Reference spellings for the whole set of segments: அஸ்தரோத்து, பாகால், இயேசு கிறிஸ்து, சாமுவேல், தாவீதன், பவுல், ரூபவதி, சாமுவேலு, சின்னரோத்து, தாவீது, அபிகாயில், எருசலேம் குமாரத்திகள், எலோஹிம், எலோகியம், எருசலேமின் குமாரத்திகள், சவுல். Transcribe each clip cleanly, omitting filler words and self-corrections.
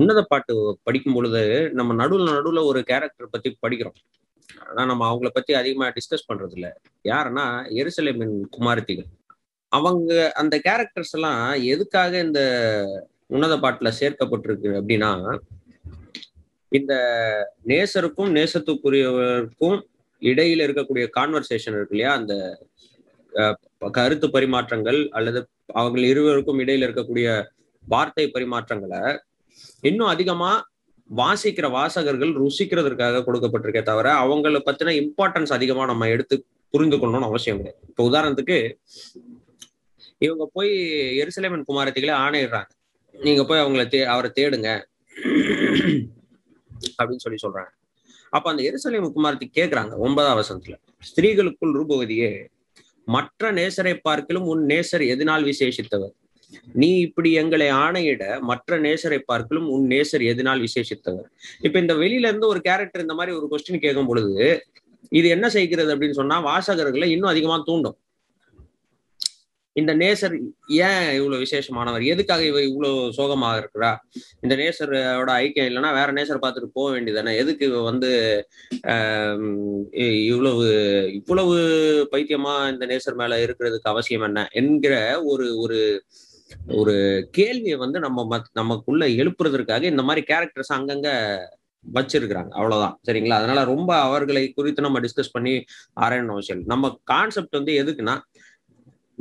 உன்னத பாட்டு படிக்கும் பொழுது நம்ம நடுவில் ஒரு கேரக்டர் பத்தி படிக்கிறோம். ஆனா நம்ம அவங்கள பத்தி அதிகமா டிஸ்கஸ் பண்றது இல்லை. யாருன்னா எருசலேமின் குமாரத்திகள். அவங்க அந்த கேரக்டர்ஸ் எல்லாம் எதுக்காக இந்த உன்னத பாட்டுல சேர்க்கப்பட்டிருக்கு அப்படின்னா, இந்த நேசருக்கும் நேசத்துக்குரியவருக்கும் இடையில இருக்கக்கூடிய கான்வர்சேஷன் இருக்கு இல்லையா, அந்த கருத்து பரிமாற்றங்கள் அல்லது அவங்க இருவருக்கும் இடையில இருக்கக்கூடிய வார்த்தை பரிமாற்றங்களை இன்னும் அதிகமா வாசிக்கிற வாசகர்கள் ருசிக்கிறதுக்காக கொடுக்கப்பட்டிருக்கே தவிர அவங்கள பத்தின இம்பார்ட்டன்ஸ் அதிகமா நம்ம எடுத்து புரிந்து கொள்ளணும்னு அவசியம் கிடையாது. இப்போ உதாரணத்துக்கு இவங்க போய் எருசலேமின் குமாரத்திகளே ஆணையிடுறாங்க, நீங்க போய் அவரை தேடுங்க அப்படின்னு சொல்றாங்க. அப்ப அந்த எருசலேமின் குமாரத்தி கேட்கிறாங்க 9ஆம் வசனத்துல, ஸ்திரீகளுக்குள் ரூபவதியே மற்ற நேசரை பார்க்கிலும் உன் நேசர் எதனால் விசேஷித்தவர், நீ இப்படி எங்களை ஆணையிட மற்ற நேசரை பார்க்கலும் உன் நேசர் எதனால் விசேஷித்தவர். இப்ப இந்த வெளியில இருந்து ஒரு கேரக்டர் இந்த மாதிரி ஒரு கொஸ்டின் கேட்கும் பொழுது இது என்ன செய்கிறது அப்படின்னு சொன்னா வாசகர்களை இன்னும் அதிகமா தூண்டும். இந்த நேசர் ஏன் இவ்வளவு விசேஷமானவர், எதுக்காக இவ இவ்வளவு சோகமாக இருக்கிறா, இந்த நேசரோட ஐக்கியம் இல்லைன்னா வேற நேசர் பார்த்துட்டு போக வேண்டியதானே, எதுக்கு இவ இவ்வளவு இவ்வளவு பைத்தியமா இந்த நேசர் மேல இருக்கிறதுக்கு அவசியம் என்ன என்கிற ஒரு கேள்வியை நமக்குள்ள எழுப்புறதற்காக இந்த மாதிரி கேரக்டர்ஸ் அங்கங்க வச்சிருக்கிறாங்க. அவ்வளவுதான், சரிங்களா? அதனால ரொம்ப அவர்களை குறித்து நம்ம டிஸ்கஸ் பண்ணி ஆராயணும் அவசியம். நம்ம கான்செப்ட் எதுக்குன்னா,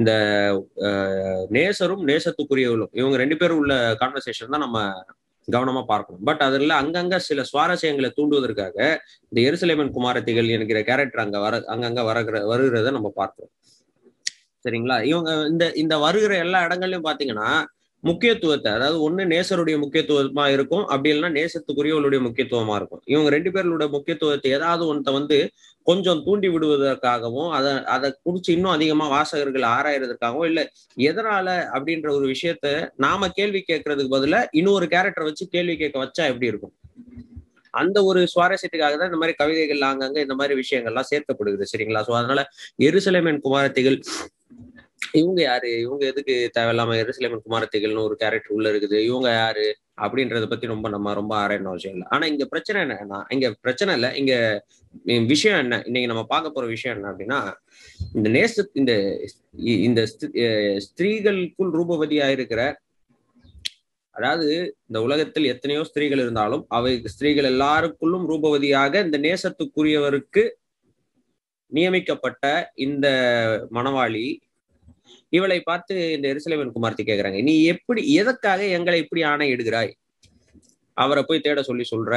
இந்த நேசரும் நேசத்துக்குரியவர்களும் இவங்க ரெண்டு பேரும் உள்ள கான்வர்சேஷன் தான் நம்ம கவனமா பார்க்கணும். பட் அதுல அங்கங்க சில சுவாரஸ்யங்களை தூண்டுவதற்காக இந்த எருசலேமின் குமாரத்திகள் என்கிற கேரக்டர் அங்கங்க வருகிறத நம்ம பார்க்கிறோம், சரிங்களா? இவங்க இந்த வருகிற எல்லா இடங்கள்லயும் பாத்தீங்கன்னா முக்கியத்துவத்தை, அதாவது ஒண்ணு நேசருடைய முக்கியத்துவமா இருக்கும், அப்படி இல்லைன்னா நேசத்துக்குரியவர்களுடைய முக்கியத்துவமா இருக்கும். இவங்க ரெண்டு பேருடைய முக்கியத்துவத்தை ஏதாவது ஒன்றை கொஞ்சம் தூண்டி விடுவதற்காகவும் அதை குறிச்சு இன்னும் அதிகமா வாசகர்கள் ஆராயறதுக்காகவும், இல்ல எதனால அப்படின்ற ஒரு விஷயத்த நாம கேள்வி கேட்கறதுக்கு பதிலா இன்னொரு கேரக்டரை வச்சு கேள்வி கேட்க வச்சா எப்படி இருக்கும், அந்த ஒரு சுவாரஸ்யத்துக்காக தான் இந்த மாதிரி கவிதைகள் அங்கங்க இந்த மாதிரி விஷயங்கள்லாம் சேர்க்கப்படுகிறது, சரிங்களா? ஸோ அதனால எருசலேமின் குமாரத்திகள் இவங்க யாரு, இவங்க எதுக்கு தேவையில்லாம எருசலேமின் குமாரத்திகள்னு ஒரு கேரக்டர் உள்ள இருக்குது, இவங்க யாரு அப்படின்றத பத்தி நம்ம ஆராயணும் அவசியம் இல்லை. ஆனா இங்க பிரச்சனை என்னன்னா, இங்க பிரச்சனை இல்லை, இங்க விஷயம் என்ன, இன்னைக்கு நம்ம பார்க்க போற விஷயம் என்ன அப்படின்னா, இந்த இந்த ஸ்திரீகளுக்குள் ரூபவதியா இருக்கிற, அதாவது இந்த உலகத்தில் எத்தனையோ ஸ்திரீகள் இருந்தாலும் அவை ஸ்திரீகள் எல்லாருக்குள்ளும் ரூபவதியாக இந்த நேசத்துக்குரியவருக்கு நியமிக்கப்பட்ட இந்த மணவாளி, இவளை பார்த்து இந்த எருசலேமின் குமாரத்தி கேட்கிறாங்க, நீ எப்படி எதற்காக எங்களை இப்படி ஆணையிடுகிறாய், அவரை போய் தேட சொல்லி சொல்ற,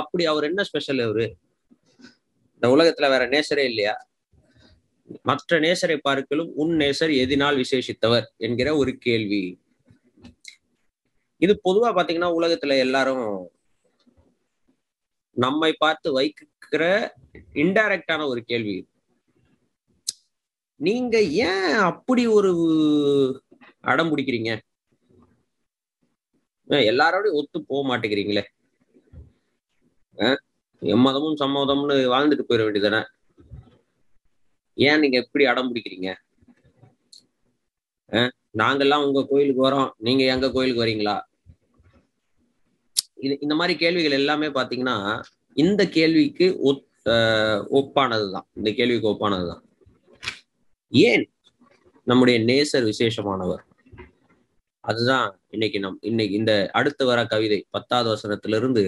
அப்படி அவர் என்ன ஸ்பெஷல், அவரு இந்த உலகத்துல வேற நேசரே இல்லையா, மற்ற நேசரை பார்க்கலும் உன் நேசர் எதினால் விசேஷித்தவர் என்கிற ஒரு கேள்வி. இது பொதுவா பாத்தீங்கன்னா உலகத்துல எல்லாரும் நம்மை பார்த்து வைக்கிற இன்டைரக்டான ஒரு கேள்வி. நீங்க ஏன் அப்படி ஒரு அடம் பிடிக்கிறீங்க, எல்லாரோடையும் ஒத்து போக மாட்டேங்கிறீங்களே, எம்மதமும் சம்மதம்னு வாழ்ந்துட்டு போயிட வேண்டியதானே, ஏன் நீங்க எப்படி அடம் பிடிக்கிறீங்க, நாங்கெல்லாம் உங்க கோயிலுக்கு வரோம், நீங்க எங்க கோயிலுக்கு வரீங்களா, இந்த மாதிரி கேள்விகள் எல்லாமே பாத்தீங்கன்னா இந்த கேள்விக்கு ஒப்பானதுதான், இந்த கேள்விக்கு ஒப்பானதுதான். ஏன் நம்முடைய நேசர் விசேஷமானவர், அதுதான் இன்னைக்கு இன்னைக்கு இந்த அடுத்து வர கவிதை 10ஆவது வசனத்திலிருந்து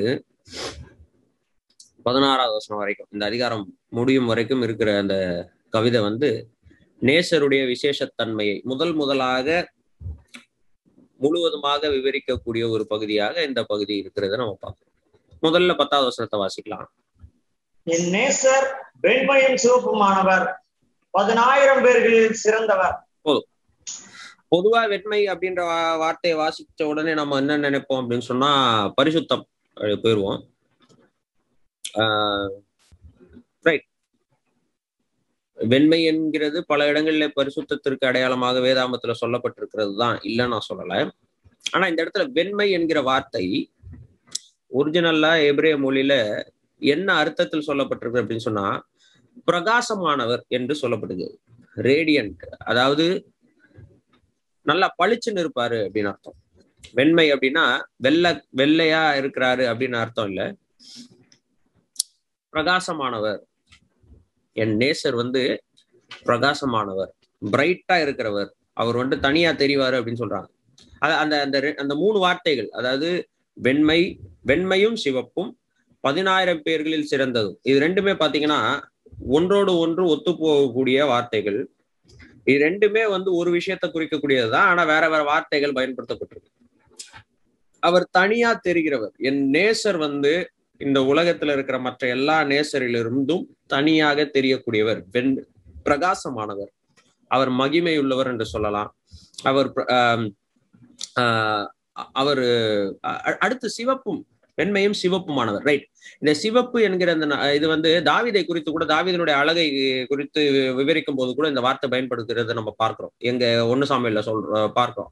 16ஆவது வசனம் வரைக்கும், இந்த அதிகாரம் முடியும் வரைக்கும் இருக்கிற அந்த கவிதை நேசருடைய விசேஷத்தன்மையை முதலாக முழுவதுமாக விவரிக்கக்கூடிய ஒரு பகுதியாக இந்த பகுதி இருக்கிறத நம்ம பார்க்கணும். முதல்ல 10ஆவது வசனத்தை வாசிக்கலாம். என் நேசர் வெண்மையும் சிவப்புமானவர், 10,000 பேர்களில் சிறந்தவர். போதும். பொதுவா வெண்மை அப்படின்ற வார்த்தையை வாசிச்ச உடனே நம்ம என்ன நினைப்போம் அப்படின்னு சொன்னா பரிசுத்தம் போயிடுவோம். வெண்மை என்கிறது பல இடங்கள்ல பரிசுத்தத்திற்கு அடையாளமாக வேதாமத்துல சொல்லப்பட்டிருக்கிறது தான், இல்லைன்னு நான் சொல்லல. ஆனா இந்த இடத்துல வெண்மை என்கிற வார்த்தை ஒரிஜினல்லா எபிரேய மொழியில என்ன அர்த்தத்தில் சொல்லப்பட்டிருக்கு அப்படின்னு சொன்னா பிரகாசமானவர் என்று சொல்லப்படுது, ரேடியன்ட், அதாவது நல்லா பளிச்சுன்னு இருப்பாரு அப்படின்னு அர்த்தம். வெண்மை அப்படின்னா வெள்ளையா இருக்கிறாரு அப்படின்னு அர்த்தம் இல்ல. பிரகாசமானவர், என் நேசர் பிரகாசமானவர், பிரைட்டா இருக்கிறவர், அவர் தனியா தெரிவாரு அப்படின்னு சொல்றாங்க. அந்த அந்த அந்த மூணு வார்த்தைகள், அதாவது வெண்மை, வெண்மையும் சிவப்பும் 10,000 பேர்களில் சிறந்ததும், இது ரெண்டுமே பாத்தீங்கன்னா ஒன்றோடு ஒன்று ஒத்து போகக்கூடிய வார்த்தைகள். இது ரெண்டுமே ஒரு விஷயத்தை குறிக்கக்கூடியதுதான், ஆனா வேற வேற வார்த்தைகள் பயன்படுத்தப்பட்டிருக்கு. அவர் தனியா தெரிகிறவர், என் நேசர் இந்த உலகத்துல இருக்கிற மற்ற எல்லா நேசரிலிருந்தும் தனியாக தெரியக்கூடியவர், பிரகாசமானவர், அவர் மகிமை உள்ளவர் என்று சொல்லலாம். அவர் அடுத்து சிவப்பும், வெண்மையும் சிவப்புமானவர், ரைட். இந்த சிவப்பு என்கிற அந்த இது தாவீதை குறித்து கூட, தாவீதனுடைய அழகை குறித்து விவரிக்கும் போது கூட இந்த வார்த்தை பயன்படுத்துறதை நம்ம பார்க்கிறோம். ஒண்ணு சாமுவேல்ல பார்க்கிறோம்,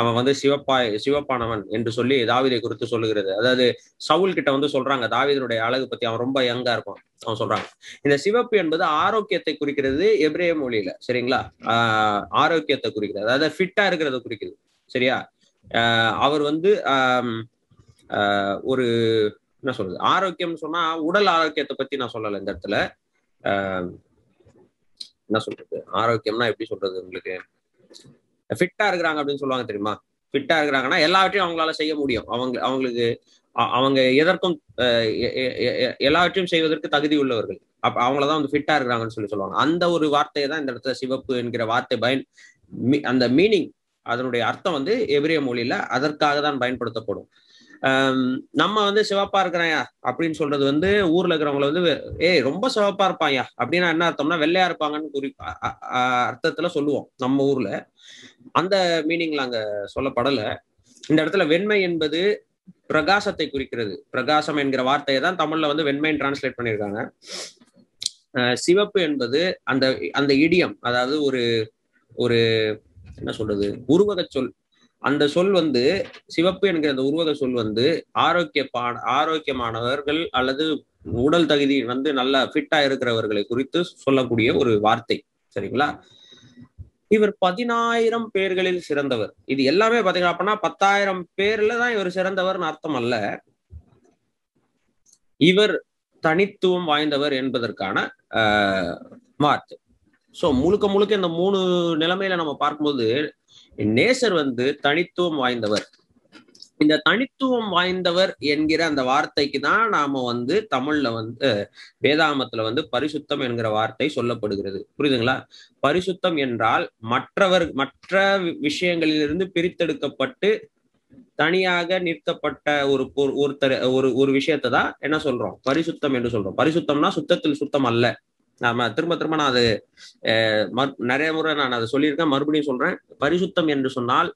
அவன் சிவப்பானவன் என்று சொல்லி தாவீதை குறித்து சொல்லுகிறது. அதாவது சவுல் கிட்ட சொல்றாங்க, தாவீதனுடைய அழகு பத்தி, அவன் ரொம்ப யங்கா இருப்பான், அவன் சொல்றாங்க. இந்த சிவப்பு என்பது ஆரோக்கியத்தை குறிக்கிறது எபிரேய மொழியில, சரிங்களா? ஆரோக்கியத்தை குறிக்கிறது, அதாவது ஃபிட்டா இருக்கிறத குறிக்கிறது, சரியா? அவர் ஒரு என்ன சொல்றது, ஆரோக்கியம்னு சொன்னா உடல் ஆரோக்கியத்தை பத்தி நான் சொல்லலை இந்த இடத்துல. என்ன சொல்றது, ஆரோக்கியம்னா எப்படி சொல்றது, உங்களுக்கு ஃபிட்டா இருக்கிறாங்க அப்படின்னு சொல்லுவாங்க தெரியுமா? ஃபிட்டா இருக்கிறாங்கன்னா எல்லாவற்றையும் அவங்களால செய்ய முடியும், அவங்க எதற்கும் எல்லாவற்றையும் செய்வதற்கு தகுதி உள்ளவர்கள், அப்ப அவங்களதான் ஃபிட்டா இருக்கிறாங்கன்னு சொல்லுவாங்க. அந்த ஒரு வார்த்தையை தான் இந்த இடத்துல சிவப்பு என்கிற வார்த்தை அந்த மீனிங், அதனுடைய அர்த்தம் எபிரேய மொழியில அதற்காக தான் பயன்படுத்தப்படும். நம்ம சிவப்பா இருக்கிறாயா அப்படின்னு சொல்றது ஊர்ல இருக்கிறவங்களை ரொம்ப சிவப்பா இருப்பாயா அப்படின்னா என்ன அர்த்தம்னா வெள்ளையா இருப்பாங்கன்னு அர்த்தத்துல சொல்லுவோம் நம்ம ஊர்ல. அந்த மீனிங்ல அங்க சொல்லப்படல. இந்த இடத்துல வெண்மை என்பது பிரகாசத்தை குறிக்கிறது. பிரகாசம் என்கிற வார்த்தையை தான் தமிழ்ல வெண்மைன்னு டிரான்ஸ்லேட் பண்ணியிருக்காங்க. சிவப்பு என்பது அந்த அந்த இடியம், அதாவது ஒரு ஒரு என்ன சொல்றது, உருவக சொல். அந்த சொல் சிவப்பு என்கிற அந்த உருவக சொல் ஆரோக்கியமானவர்கள் அல்லது உடல் தகுதி நல்லா ஃபிட்டா இருக்கிறவர்களை குறித்து சொல்லக்கூடிய ஒரு வார்த்தை, சரிங்களா? இவர் 10,000 பேர்களில் சிறந்தவர். இது எல்லாமே பாத்தீங்கன்னா அப்படின்னா 10,000 பேர்ல தான் இவர் சிறந்தவர்னு அர்த்தம் அல்ல, இவர் தனித்துவம் வாய்ந்தவர் என்பதற்கான வார்த்தை. சோ முழுக்க முழுக்க இந்த மூணு நிலைமையில நம்ம பார்க்கும்போது நேசர் தனித்துவம் வாய்ந்தவர். இந்த தனித்துவம் வாய்ந்தவர் என்கிற அந்த வார்த்தைக்கு தான் நாம தமிழ்ல வேதாகமத்துல பரிசுத்தம் என்கிற வார்த்தை சொல்லப்படுகிறது, புரியுதுங்களா? பரிசுத்தம் என்றால் மற்ற விஷயங்களிலிருந்து பிரித்தெடுக்கப்பட்டு தனியாக நிற்கப்பட்ட ஒரு விஷயத்தை தான் என்ன சொல்றோம், பரிசுத்தம் என்று சொல்றோம். பரிசுத்தம்னா சுத்தத்தில் சுத்தம் அல்ல. நாம திரும்ப நான் அது நிறைய முறை நான் அதை சொல்லியிருக்கேன், மறுபடியும் சொல்றேன். பரிசுத்தம் என்று சொன்னால்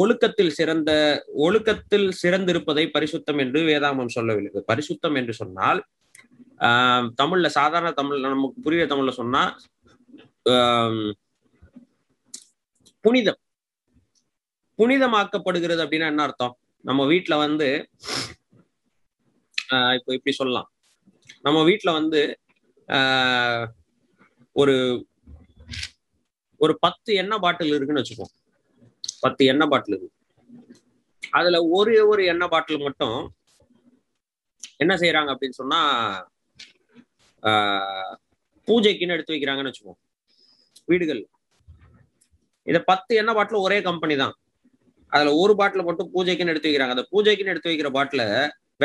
ஒழுக்கத்தில் சிறந்திருப்பதை பரிசுத்தம் என்று வேதாகமம் சொல்லவில்லை. பரிசுத்தம் என்று சொன்னால் தமிழ்ல, சாதாரண தமிழ்ல, நமக்கு புரிய தமிழ்ல சொன்னா புனிதம். புனிதமாக்கப்படுகிறது அப்படின்னா என்ன அர்த்தம்? நம்ம வீட்டுல இப்போ இப்படி சொல்லலாம், நம்ம வீட்டுல ஒரு 10 எண்ணெய் பாட்டில் இருக்குன்னு வச்சுக்கோம். 10 எண்ணெய் பாட்டில் இருக்கு, அதுல ஒரு எண்ணெய் பாட்டில் மட்டும் என்ன செய்யறாங்க அப்படின்னு சொன்னா பூஜைக்குன்னு எடுத்து வைக்கிறாங்கன்னு வச்சுக்கோம் வீடுகள். இதை 10 எண்ணெய் பாட்டில் ஒரே கம்பெனி தான், அதுல ஒரு பாட்டில் மட்டும் பூஜைக்குன்னு எடுத்து வைக்கிறாங்க. அந்த பூஜைக்குன்னு எடுத்து வைக்கிற பாட்டில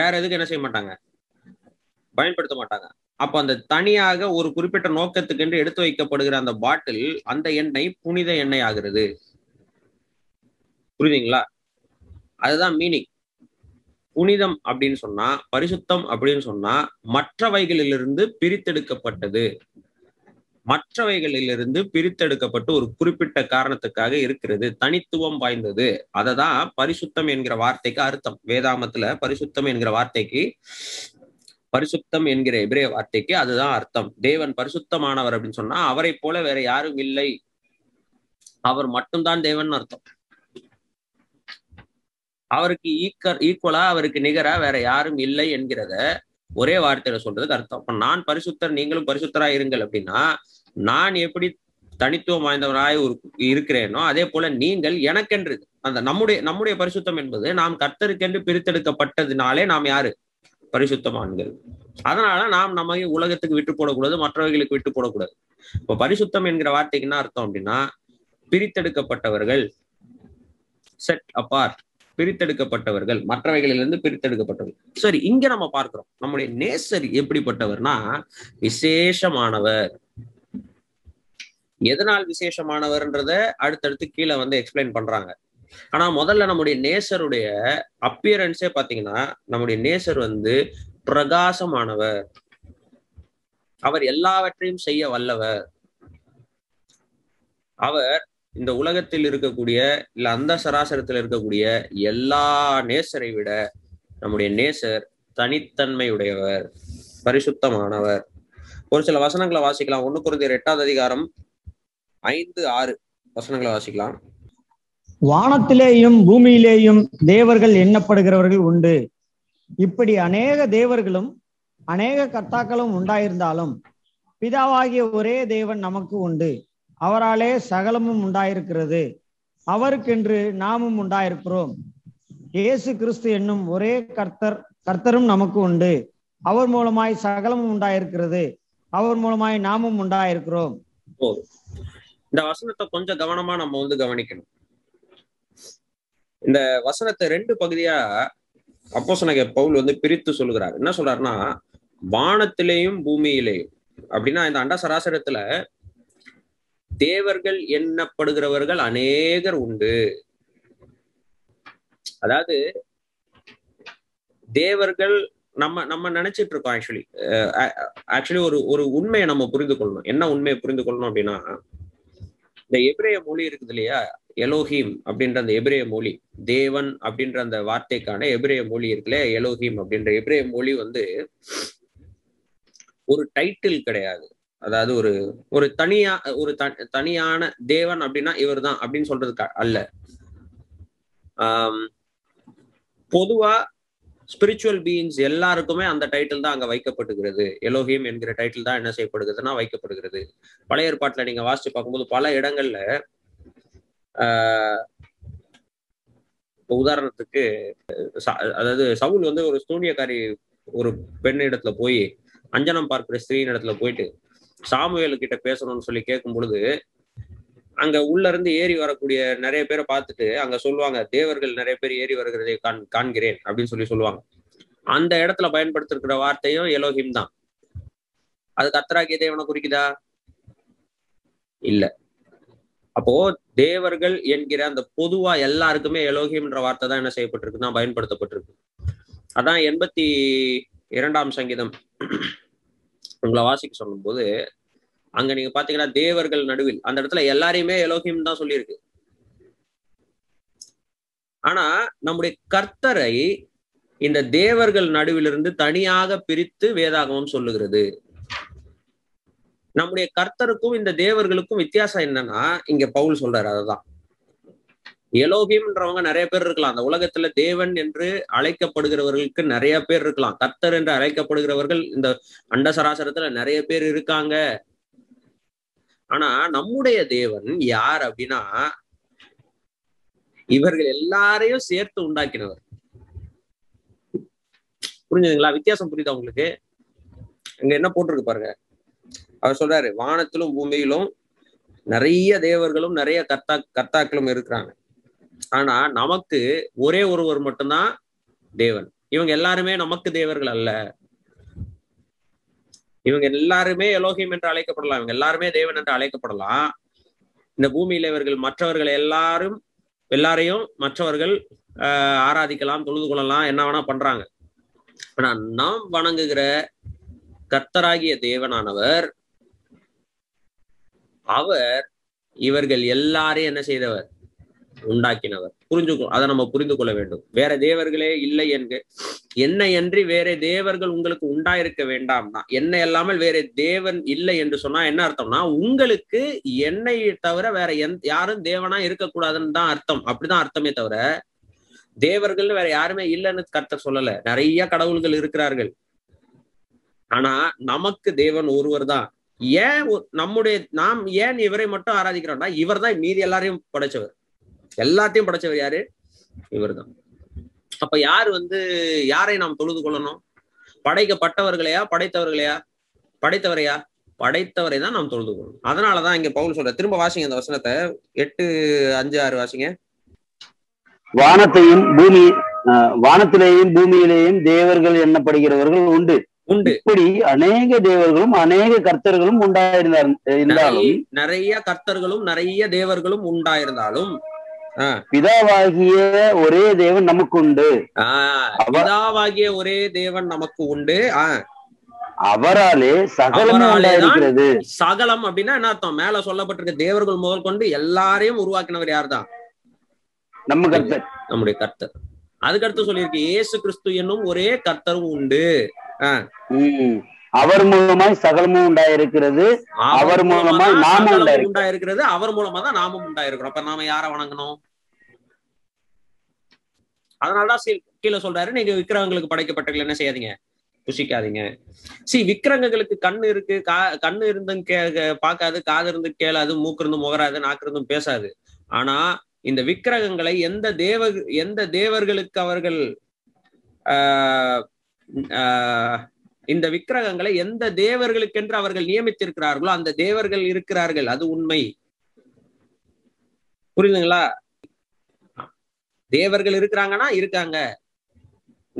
வேற எதுக்கு என்ன செய்ய மாட்டாங்க, பயன்படுத்த மாட்டாங்க. அப்ப அந்த தனியாக ஒரு குறிப்பிட்ட நோக்கத்துக்கென்று எடுத்து வைக்கப்படுகிற அந்த பாட்டில், அந்த எண்ணெய் புனித எண்ணெய் ஆகிறது, புரியுதுங்களா? அதுதான் மீனிங். புனிதம் அப்படின்னு சொன்னா, பரிசுத்தம் அப்படின்னு சொன்னா மற்றவைகளிலிருந்து பிரித்தெடுக்கப்பட்டது, மற்றவைகளிலிருந்து பிரித்தெடுக்கப்பட்டு ஒரு குறிப்பிட்ட காரணத்துக்காக இருக்கிறது, தனித்துவம் வாய்ந்தது. அதை தான் பரிசுத்தம் என்கிற வார்த்தைக்கு அர்த்தம். வேதாகமத்துல பரிசுத்தம் என்கிற வார்த்தைக்கு, பரிசுத்தம் என்கிற எபிரேய வார்த்தைக்கு அதுதான் அர்த்தம். தேவன் பரிசுத்தமானவர் அப்படின்னு சொன்னா அவரை போல வேற யாரும் இல்லை, அவர் மட்டும்தான் தேவன் அர்த்தம். அவருக்கு ஈக்குவலா, அவருக்கு நிகரா வேற யாரும் இல்லை என்கிறத ஒரே வார்த்தையில சொல்றதுக்கு அர்த்தம். நான் பரிசுத்தர், நீங்களும் பரிசுத்தராயிருங்கள் அப்படின்னா நான் எப்படி தனித்துவம் வாய்ந்தவராய் இருக்கிறேனோ அதே போல நீங்கள் எனக்கென்று அந்த நம்முடைய பரிசுத்தம் என்பது நாம் கர்த்தருக்கென்று பிரித்தெடுக்கப்பட்டதுனாலே நாம் யாரு பரிசுத்தமான்கள். அதனால நாம் நம்ம உலகத்துக்கு விட்டு போடக்கூடாது, மற்றவர்களுக்கு விட்டு போடக்கூடாது. இப்ப பரிசுத்தம் என்கிற வார்த்தைக்கு என்ன அர்த்தம் அப்படின்னா பிரித்தெடுக்கப்பட்டவர்கள், செட் அபார்ட், பிரித்தெடுக்கப்பட்டவர்கள், மற்றவைகளிலிருந்து பிரித்தெடுக்கப்பட்டவர்கள். சரி, இங்க நம்ம பார்க்கிறோம் நம்முடைய நேசர் எப்படிப்பட்டவர்னா விசேஷமானவர். எதனால் விசேஷமானவர்ன்றத அடுத்தடுத்து கீழே வந்து எக்ஸ்பிளைன் பண்றாங்க. ஆனா முதல்ல நம்முடைய நேசருடைய அப்பியரன்ஸே பாத்தீங்கன்னா நம்முடைய நேசர் வந்து பிரகாசமானவர், அவர் எல்லாவற்றையும் செய்ய வல்லவர். அவர் இந்த உலகத்தில் இருக்கக்கூடிய இல்ல அந்த சராசரத்தில் இருக்கக்கூடிய எல்லா நேசரை விட நம்முடைய நேசர் தனித்தன்மையுடையவர், பரிசுத்தமானவர். ஒரு சில வசனங்களை வாசிக்கலாம். 1 Corinthier 8:5-6 வசனங்களை வாசிக்கலாம். வானத்திலேயும் பூமியிலேயும் தேவர்கள் எண்ணப்படுகிறவர்கள் உண்டு. இப்படி அநேக தேவர்களும் அநேக கர்த்தாக்களும் உண்டாயிருந்தாலும் பிதாவாகிய ஒரே தேவன் நமக்கு உண்டு, அவராலே சகலமும் உண்டாயிருக்கிறது, அவருக்கென்று நாமும் உண்டாயிருக்கிறோம். இயேசு கிறிஸ்து என்னும் ஒரே கர்த்தரும் நமக்கு உண்டு, அவர் மூலமாய் சகலமும் உண்டாயிருக்கிறது, அவர் மூலமாய் நாமும் உண்டாயிருக்கிறோம். இந்த வசனத்தை கொஞ்சம் கவனமா நம்ம வந்து கவனிக்கணும். இந்த வசனத்தை 2 பகுதியா அப்போஸ்தலனாகிய பவுல் வந்து பிரித்து சொல்லுகிறார். என்ன சொல்றாருன்னா வானத்திலேயும் பூமியிலேயும் அப்படின்னா இந்த அண்ட சராசரத்துல தேவர்கள் எண்ணப்படுகிறவர்கள் அநேகர் உண்டு. அதாவது தேவர்கள் நம்ம நினைச்சிட்டு இருக்கோம். ஆக்சுவலி ஒரு உண்மையை நம்ம புரிந்து கொள்ளணும். என்ன உண்மையை புரிந்து கொள்ளணும் அப்படின்னா இந்த எபிரேய மொழி இருக்குது இல்லையா, எலோஹிம் அப்படின்ற அந்த எபிரேய மொழி, தேவன் அப்படின்ற அந்த வார்த்தைக்கான எபிரேய மொழி இருக்குல்ல, எலோஹிம் அப்படின்ற எபிரேய மொழி வந்து ஒரு டைட்டில் கிடையாது. அதாவது ஒரு தனியான தேவன் அப்படின்னா இவர் தான் அப்படின்னு சொல்றதுக்கு அல்ல. பொதுவா ஸ்பிரிச்சுவல் பீயிங்ஸ் எல்லாருக்குமே அந்த டைட்டில் தான் அங்க வைக்கப்பட்டுகிறது. எலோஹிம் என்கிற டைட்டில் தான் என்ன செய்யப்படுகிறதுனா வைக்கப்படுகிறது. பழைய ஏற்பாட்டுல நீங்க வாசிச்சு பார்க்கும்போது பல இடங்கள்ல உதாரணத்துக்கு அதாவது சவுல் வந்து ஒரு சூனியக்காரி ஒரு பெண் இடத்துல போய் அஞ்சனம் பார்க்கிற ஸ்திரீயின் இடத்துல போயிட்டு சாமுவேலு கிட்ட பேசணும்னு சொல்லி கேட்கும் பொழுது அங்க உள்ள இருந்து ஏறி வரக்கூடிய நிறைய பேரை பார்த்துட்டு அங்க சொல்லுவாங்க தேவர்கள் நிறைய பேர் ஏறி வருகிறதை காண்கிறேன் அப்படின்னு சொல்லி சொல்லுவாங்க. அந்த இடத்துல பயன்படுத்திருக்கிற வார்த்தையும் எலோஹிம் தான். அது கர்த்தராகிய தேவனை குறிக்குதா? இல்ல. அப்போ தேவர்கள் என்கிற அந்த பொதுவா எல்லாருக்குமே எலோஹிம்ன்ற வார்த்தை தான் என்ன செய்யப்பட்டிருக்கு தான் பயன்படுத்தப்பட்டிருக்கு. அதான் 82ஆம் சங்கீதம் உங்களை வாசிக்க சொல்லும் போது அங்க நீங்க பாத்தீங்கன்னா தேவர்கள் நடுவில் அந்த இடத்துல எல்லாரையுமே எலோஹிம் தான் சொல்லியிருக்கு. ஆனா நம்முடைய கர்த்தரை இந்த தேவர்கள் நடுவிலிருந்து தனியாக பிரித்து வேதாகமம் சொல்லுகிறது. நம்முடைய கர்த்தருக்கும் இந்த தேவர்களுக்கும் வித்தியாசம் என்னன்னா இங்க பவுல் சொல்றாரு அதுதான். எலோஹிம்ன்றவங்க நிறைய பேர் இருக்கலாம், அந்த உலகத்துல தேவன் என்று அழைக்கப்படுகிறவர்களுக்கு நிறைய பேர் இருக்கலாம், கர்த்தர் என்று அழைக்கப்படுகிறவர்கள் இந்த அண்ட சராசரத்துல நிறைய பேர் இருக்காங்க. ஆனா நம்முடைய தேவன் யார் அப்படின்னா இவர்கள் எல்லாரையும் சேர்த்து உண்டாக்கினவர். புரிஞ்சுதுங்களா? வித்தியாசம் புரியுதா உங்களுக்கு? இங்க என்ன போட்டிருக்கு பாருங்க, அவர் சொல்றாரு வானத்திலும் பூமியிலும் நிறைய தேவர்களும் நிறைய கர்த்தாக்களும் இருக்கிறாங்க, ஆனா நமக்கு ஒரே ஒருவர் மட்டும்தான் தேவன். இவங்க எல்லாருமே நமக்கு தேவர்கள் அல்ல, இவங்க எல்லாருமே எலோஹிம் என்று அழைக்கப்படலாம், இவங்க எல்லாருமே தேவன் என்று அழைக்கப்படலாம். இந்த பூமியில இவர்கள் மற்றவர்கள் எல்லாரையும் மற்றவர்கள் ஆராதிக்கலாம், தொழுது கொள்ளலாம், என்ன வேணா பண்றாங்க. ஆனா நாம் வணங்குகிற கர்த்தராகிய தேவனானவர் அவர் இவர்கள் எல்லாரையும் என்ன செய்தவர்? உண்டாக்கினவர். அதை நம்ம புரிந்து கொள்ள வேண்டும். வேற தேவர்களே இல்லை என்று என்னை அன்றி வேற தேவர்கள் உங்களுக்கு உண்டாயிருக்க வேண்டாம்னா, என்னை இல்லாமல் வேற தேவன் இல்லை என்று சொன்னா என்ன அர்த்தம்னா உங்களுக்கு என்னை தவிர வேற யாரும் தேவனா இருக்கக்கூடாதுன்னு தான் அர்த்தம். அப்படிதான் அர்த்தமே தவிர தேவர்கள் வேற யாருமே இல்லைன்னு கர்த்தர் சொல்லல. நிறைய கடவுள்கள் இருக்கிறார்கள், ஆனா நமக்கு தேவன் ஒருவர் தான். ஏன் நம்முடைய நாம் ஏன் இவரை மட்டும் ஆராதிக்கிறோம்னா, இவர் தான் மீதி எல்லாரையும் படைச்சவர். எல்லாத்தையும் படைச்சவர் யாரு? இவர் தான். அப்ப யார் யாரை நாம் தொழுது கொள்ளணும்? படைக்கப்பட்டவர்களையா படைத்தவர்களையா? படைத்தவரையா? படைத்தவரை தான் நாம் தொழுது கொள்ளணும். அதனாலதான் இங்க பவுல் சொல்ற, திரும்ப வாசிங்க அந்த வசனத்தை, 8:5-6 வாசிங்க. வானத்திலேயும் பூமியிலேயும் தேவர்கள் எண்ணப்படுகிறவர்கள் உண்டு உண்டு. இப்படி அநேக தேவர்களும் அநேக கர்த்தர்களும் உண்டாயிருந்தாலும், நிறைய கர்த்தர்களும் நிறைய தேவர்களும் உண்டாயிருந்தாலும், பிதாவாகிய ஒரே தேவன் நமக்கு உண்டு. பிதாவாகிய ஒரே தேவன் நமக்கு உண்டு. அவராலே சகலம் உண்டாயிருக்கிறது. சகலம் அப்படின்னா என்ன அர்த்தம்? மேல சொல்லப்பட்டிருக்க தேவர்கள் முதல் கொண்டு எல்லாரையும் உருவாக்கினவர் யார்தான்? நம்ம கர்த்தர், நம்முடைய கர்த்தர். அதுக்கடுத்து சொல்லியிருக்கு, இயேசு கிறிஸ்து என்னும் ஒரே கர்த்தரும் உண்டு. அவர் மூலமாய் சகலமும் உண்டாயிருக்கிறது. அவர் மூலமாய் நாமும் உண்டாயிருக்கிறது. அவர் மூலமா தான் நாமும் உண்டாயிருக்கிறோம். அப்ப நாம யார வணங்கணும்? அதனாலதான் கீழே சொல்றாரு, நீங்க விக்கிரகங்களுக்கு படைக்கப்பட்டவர்கள் என்ன செய்யாதீங்க? புசிக்காதீங்க. விக்கிரகங்களுக்கு கண்ணு இருக்கு, கண்ணு இருந்தும் பார்க்காது, காது இருந்து கேளாது, மூக்கு இருந்தும் முகராது, நாக்கு இருந்தும் பேசாது. ஆனா இந்த விக்கிரகங்களை எந்த தேவர்களுக்கு அவர்கள் இந்த விக்கிரகங்களை எந்த தேவர்களுக்கென்று அவர்கள் நியமித்திருக்கிறார்களோ அந்த தேவர்கள் இருக்கிறார்கள். அது உண்மை. புரியுதுங்களா? தேவர்கள் இருக்கிறாங்கன்னா இருக்காங்க.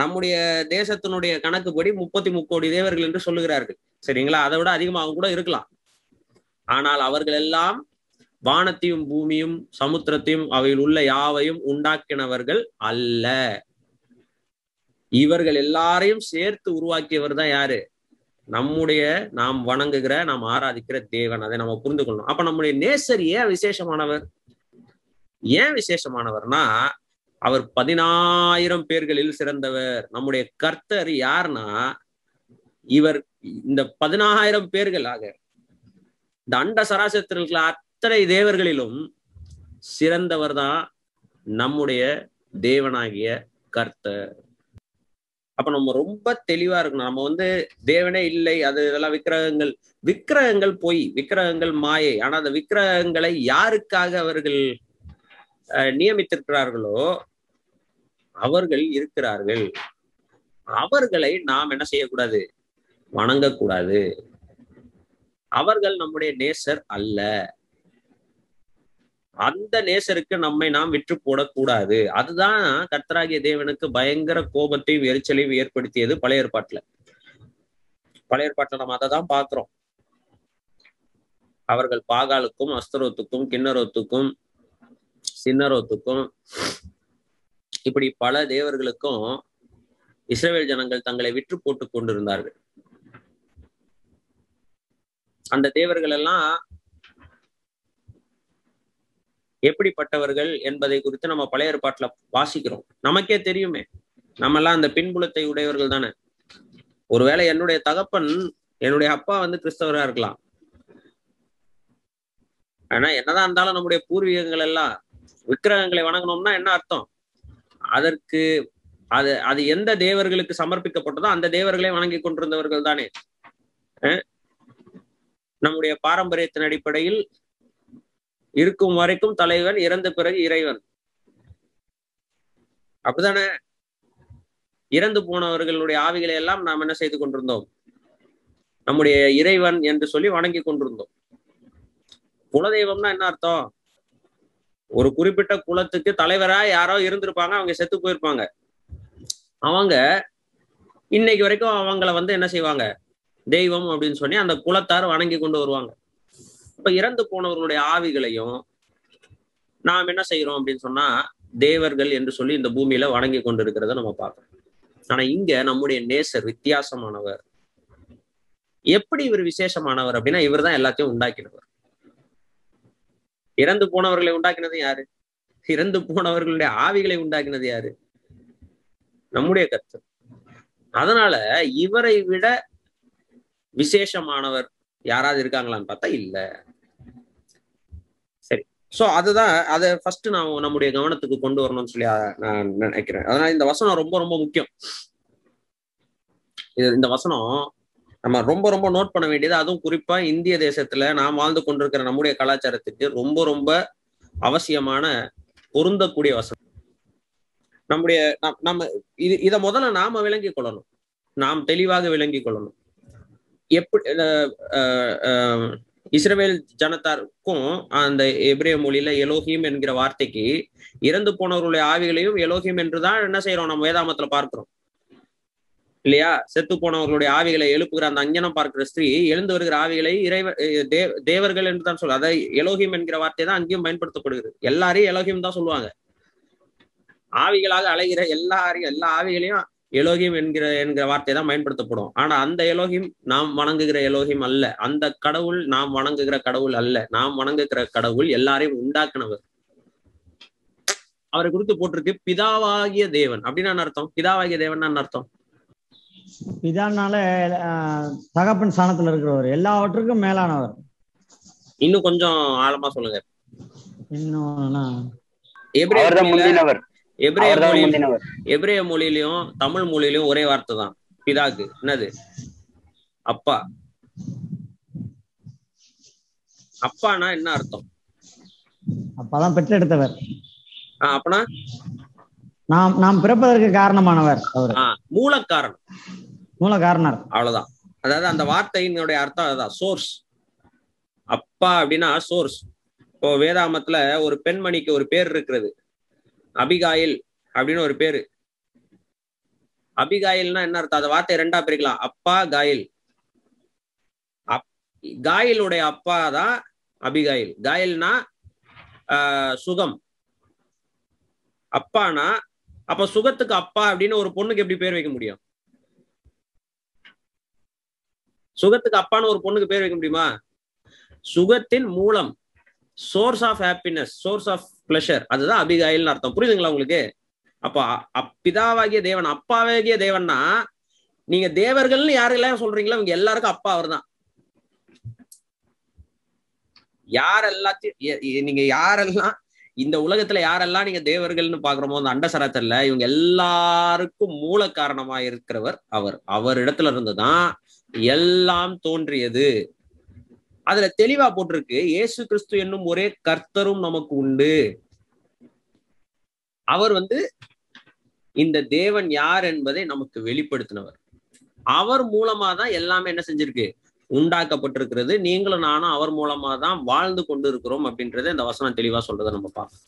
நம்முடைய தேசத்தினுடைய கணக்குப்படி 33 கோடி தேவர்கள் என்று சொல்லுகிறார்கள். சரிங்களா? அதை விட அதிகமாக கூட இருக்கலாம். ஆனால் அவர்கள் எல்லாம் வானத்தையும் பூமியும் சமுத்திரத்தையும் அவையில் உள்ள யாவையும் உண்டாக்கினவர்கள் அல்ல. இவர்கள் எல்லாரையும் சேர்த்து உருவாக்கியவர் தான் யாரு? நம்முடைய நாம் வணங்குகிற நாம் ஆராதிக்கிற தேவன். அதை நம்ம புரிந்து கொள்ளணும். அப்ப நம்முடைய நேசர் ஏன் விசேஷமானவர்? ஏன் விசேஷமானவர்னா, அவர் 10000 பேர்களில் சிறந்தவர். நம்முடைய கர்த்தர் யார்னா, இவர் இந்த 10000 பேர்கள் ஆக இந்த அண்ட சராசரத்திற்குள்ள அத்தனை தேவர்களிலும் சிறந்தவர் தான் நம்முடைய தேவனாகிய கர்த்தர். அப்ப நம்ம ரொம்ப தெளிவா இருக்கணும். நம்ம தேவனே இல்லை, அது இதெல்லாம் விக்கிரகங்கள். விக்கிரகங்கள் போய், விக்கிரகங்கள் மாயை. ஆனா அந்த விக்கிரகங்களை யாருக்காக அவர்கள் நியமித்திருக்கிறார்களோ அவர்கள் இருக்கிறார்கள். அவர்களை நாம் என்ன செய்யக்கூடாது? வணங்கக்கூடாது. அவர்கள் நம்முடைய நேசர் அல்ல. அந்த நேசருக்கு நம்மை நாம் விற்று போடக்கூடாது. அதுதான் கர்த்தராகிய தேவனுக்கு பயங்கர கோபத்தையும் எரிச்சலையும் ஏற்படுத்தியது பழைய ஏற்பாட்டுல. பழைய ஏற்பாட்டுல நம்ம அதை தான் பார்க்கிறோம். அவர்கள் பாகாலுக்கும் அஸ்தரோத்துக்கும் கிண்ணரோத்துக்கும் சின்னரோத்துக்கும் இப்படி பல தேவர்களுக்கும் இஸ்ரவேல் ஜனங்கள் தங்களை விற்று போட்டு கொண்டிருந்தார்கள். அந்த தேவர்கள் எல்லாம் எப்படிப்பட்டவர்கள் என்பதை குறித்து நம்ம பழைய ஏற்பாட்டுல வாசிக்கிறோம். நமக்கே தெரியுமே, நம்ம எல்லாம் அந்த பின்புலத்தை உடையவர்கள் தானே. ஒருவேளை என்னுடைய தகப்பன், என்னுடைய அப்பா கிறிஸ்தவராக இருக்கலாம். ஆனா என்னதான் இருந்தாலும் நம்முடைய பூர்வீகங்கள் எல்லாம் விக்கிரகங்களை வணங்கணும்னா என்ன அர்த்தம்? அதற்கு அது எந்த தேவர்களுக்கு சமர்ப்பிக்கப்பட்டதோ அந்த தேவர்களை வணங்கி கொண்டிருந்தவர்கள் தானே. நம்முடைய பாரம்பரியத்தின் அடிப்படையில் இருக்கும் வரைக்கும் தலைவன், இறந்த பிறகு இறைவன். அப்படிதானே? இறந்து போனவர்களுடைய ஆவிகளை எல்லாம் நாம் என்ன செய்து கொண்டிருந்தோம்? நம்முடைய இறைவன் என்று சொல்லி வணங்கி கொண்டிருந்தோம். குலதெய்வம்னா என்ன அர்த்தம்? ஒரு குறிப்பிட்ட குலத்துக்கு தலைவரா யாரோ இருந்திருப்பாங்க, அவங்க செத்து போயிருப்பாங்க. அவங்க இன்னைக்கு வரைக்கும் அவங்கள என்ன செய்வாங்க? தெய்வம் அப்படின்னு சொல்லி அந்த குலத்தார் வணங்கி கொண்டு வருவாங்க. இப்ப இறந்து போனவர்களுடைய ஆவிகளையும் நாம் என்ன செய்யறோம் அப்படின்னு சொன்னா தேவர்கள் என்று சொல்லி இந்த பூமியில வணங்கி கொண்டிருக்கிறத நம்ம பார்க்கிறோம். ஆனா இங்க நம்முடைய நேசர் வித்தியாசமானவர். எப்படி இவர் விசேஷமானவர் அப்படின்னா, இவர் தான் எல்லாத்தையும் உண்டாக்கினவர். இறந்து போனவர்களை உண்டாக்கினது யாரு? இறந்து போனவர்களுடைய ஆவிகளை உண்டாக்கினது யாரு? நம்முடைய கர்த்தர். அதனால இவரை விட விசேஷமானவர் யாராவது இருக்காங்களான்னு பார்த்தா இல்ல. சரி, அதுதான் அதை ஃபர்ஸ்ட் நான் நம்முடைய கவனத்துக்கு கொண்டு வரணும்னு சொல்லி நான் நினைக்கிறேன். அதனால இந்த வசனம் ரொம்ப ரொம்ப முக்கியம். இந்த வசனம் நம்ம ரொம்ப ரொம்ப நோட் பண்ண வேண்டியது, அதுவும் குறிப்பா இந்திய தேசத்துல நாம் வாழ்ந்து கொண்டிருக்கிற நம்முடைய கலாச்சாரத்துக்கு ரொம்ப ரொம்ப அவசியமான பொருந்தக்கூடிய வசனம். நம்முடைய நம்ம இதை முதல்ல நாம விளங்கிக் கொள்ளணும், நாம் தெளிவாக விளங்கிக் கொள்ளணும். எப்படி இஸ்ரவேல் ஜனத்தாருக்கும் அந்த எபிரேய மொழியில எலோகியம் என்கிற வார்த்தைக்கு இறந்து போனவர்களுடைய ஆவிகளையும் எலோகியம் என்றுதான் என்ன செய்யறோம், நம்ம வேதாமத்துல பார்க்கிறோம் இல்லையா? செத்து போனவர்களுடைய ஆவிகளை எழுப்புகிற அந்த அஞ்ஞனம் பார்க்கிற ஸ்திரீ எழுந்து வருகிற ஆவிகளை தேவர்கள் என்று தான் சொல்லுவாங்க. அதாவது எலோகியம் என்கிற வார்த்தை தான் அங்கேயும் பயன்படுத்தப்படுகிறது. எல்லாரையும் எலோகியம் தான் சொல்லுவாங்க. ஆவிகளாக அலைகிற எல்லா ஆவிகளையும் எலோகியம் என்கிற வார்த்தை தான் பயன்படுத்தப்படும். ஆனா அந்த எலோகியம் நாம் வணங்குகிற எலோகியம் அல்ல, அந்த கடவுள் நாம் வணங்குகிற கடவுள் அல்ல. நாம் வணங்குகிற கடவுள் எல்லாரையும் உண்டாக்குனவர். அவரை குறித்து போட்டிருக்கு பிதாவாகிய தேவன். அப்படின்னா அர்த்தம், பிதாவாகிய தேவன் தான் அர்த்தம். பிதானால தகப்பன் ஸ்தானத்துல இருக்கிறவர், எல்லாவற்றுக்கும் மேலானவர். இன்னும் கொஞ்சம் ஆழமா சொல்லுங்க. எபிரேய மொழியிலும் தமிழ் மொழியிலும் ஒரே வார்த்தை தான் பிதாக்கு. என்னது? அப்பா. அப்பானா என்ன அர்த்தம்? அப்பாதான் பெற்றெடுத்தவர். அப்பனா நாம் பிறப்பதற்கு காரணமானவர், மூல காரணம், மூல காரணர். அவ்வளவுதான். அதாவது அந்த வார்த்தையினுடைய அர்த்தம் அதுதான், சோர்ஸ். அப்பா அப்படின்னா சோர்ஸ். இப்போ வேதாமத்துல ஒரு பெண்மணிக்கு ஒரு பேர் இருக்கிறது, அபிகாயில் அப்படின்னு ஒரு பேரு. அபிகாயில்னா என்ன அர்த்தம்? அந்த வார்த்தை ரெண்டா பிரிக்கலாம், அப்பா காயில். காயிலுடைய அப்பா தான் அபிகாயில். காயில்னா சுகம், அப்பானா. அப்ப சுகத்துக்கு அப்பா அப்படின்னு ஒரு பொண்ணுக்கு எப்படி பேர் வைக்க முடியும்? சுகத்துக்கு அப்பான்னு ஒரு பொண்ணுக்கு பேர் வைக்க முடியுமா? சுகத்தின் மூலம், source of happiness, source of pleasure, அதுதான் அபிகாயில்னு அர்த்தம். புரியுதுங்களா உங்களுக்கு? அப்ப பிதாவாகிய தேவன், அப்பாவாகிய தேவன்னா நீங்க தேவர்கள்னு யாரெல்லாம் சொல்றீங்களோ இவங்க எல்லாருக்கும் அப்பா அவர் தான். நீங்க யாரெல்லாம் இந்த உலகத்துல யாரெல்லாம் நீங்க தேவர்கள்னு பாக்குறோமோ அந்த அண்டசரத்துல இவங்க எல்லாருக்கும் மூல காரணமா இருக்கிறவர் அவர். அவர் இடத்துல இருந்துதான் எல்லாம் தோன்றியது. அதுல தெளிவா போட்டிருக்கு, இயேசு கிறிஸ்து என்னும் ஒரே கர்த்தரும் நமக்கு உண்டு. அவர் இந்த தேவன் யார் என்பதை நமக்கு வெளிப்படுத்தினவர். அவர் மூலமா தான் எல்லாமே என்ன செஞ்சிருக்கு, உண்டாக்கப்பட்டிருக்கிறது. நீங்களும் நானும் அவர் மூலமா தான் வாழ்ந்து கொண்டு இருக்கிறோம் அப்படின்றத இந்த வசனம் தெளிவா சொல்றதை நம்ம பார்ப்போம்.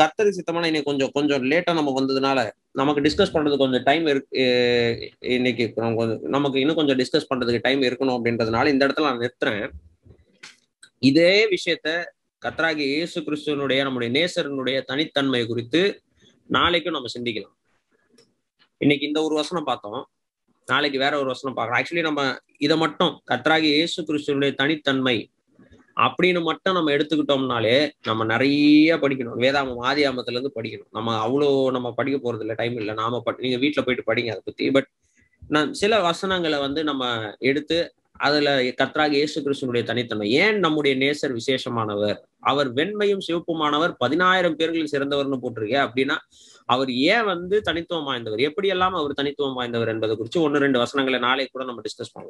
கர்த்தர் சித்தமான இன்னைக்கு கொஞ்சம் லேட்டா நம்ம வந்ததுனால நமக்கு டிஸ்கஸ் பண்றதுக்கு கொஞ்சம் டைம் இருக்கு. இன்னைக்கு நமக்கு இன்னும் கொஞ்சம் டிஸ்கஸ் பண்றதுக்கு டைம் இருக்கணும் அப்படின்றதுனால இந்த இடத்துல நான் நிறுத்துறேன். இதே விஷயத்த கர்த்தராகிய இயேசு கிறிஸ்துவனுடைய, நம்முடைய நேசரனுடைய தனித்தன்மை குறித்து நாளைக்கும் நம்ம சிந்திக்கலாம். இன்னைக்கு இந்த ஒரு வசனம் பார்த்தோம், நாளைக்கு வேற ஒரு வசனம் பார்க்கலாம். ஆக்சுவலி நம்ம இதை மட்டும் கர்த்தராகிய இயேசு கிறிஸ்துவனுடைய தனித்தன்மை அப்படின்னு மட்டும் நம்ம எடுத்துக்கிட்டோம்னாலே நம்ம நிறைய படிக்கணும். வேதாமம் ஆதியாமத்துல இருந்து படிக்கணும். நம்ம அவ்வளோ நம்ம படிக்க போறது இல்லை, டைம் இல்லை. நாம நீங்க வீட்டுல போயிட்டு படிங்க அதை பத்தி. பட் நான் சில வசனங்களை நம்ம எடுத்து அதுல கர்த்தராகிய இயேசு கிறிஸ்துவனுடைய தனித்தன்மை, ஏன் நம்முடைய நேசர் விசேஷமானவர், அவர் வெண்மையும் சிவப்புமானவர், 10,000 பேர்களில் சிறந்தவர்னு போட்டிருக்க. அப்படின்னா அவர் ஏன் தனித்துவம் வாய்ந்தவர், எப்படி எல்லாம் அவர் தனித்துவம் வாய்ந்தவர் என்பதை குறித்து 1-2 வசனங்களை நாளை கூட நம்ம டிஸ்கஸ் பண்ணுவோம்.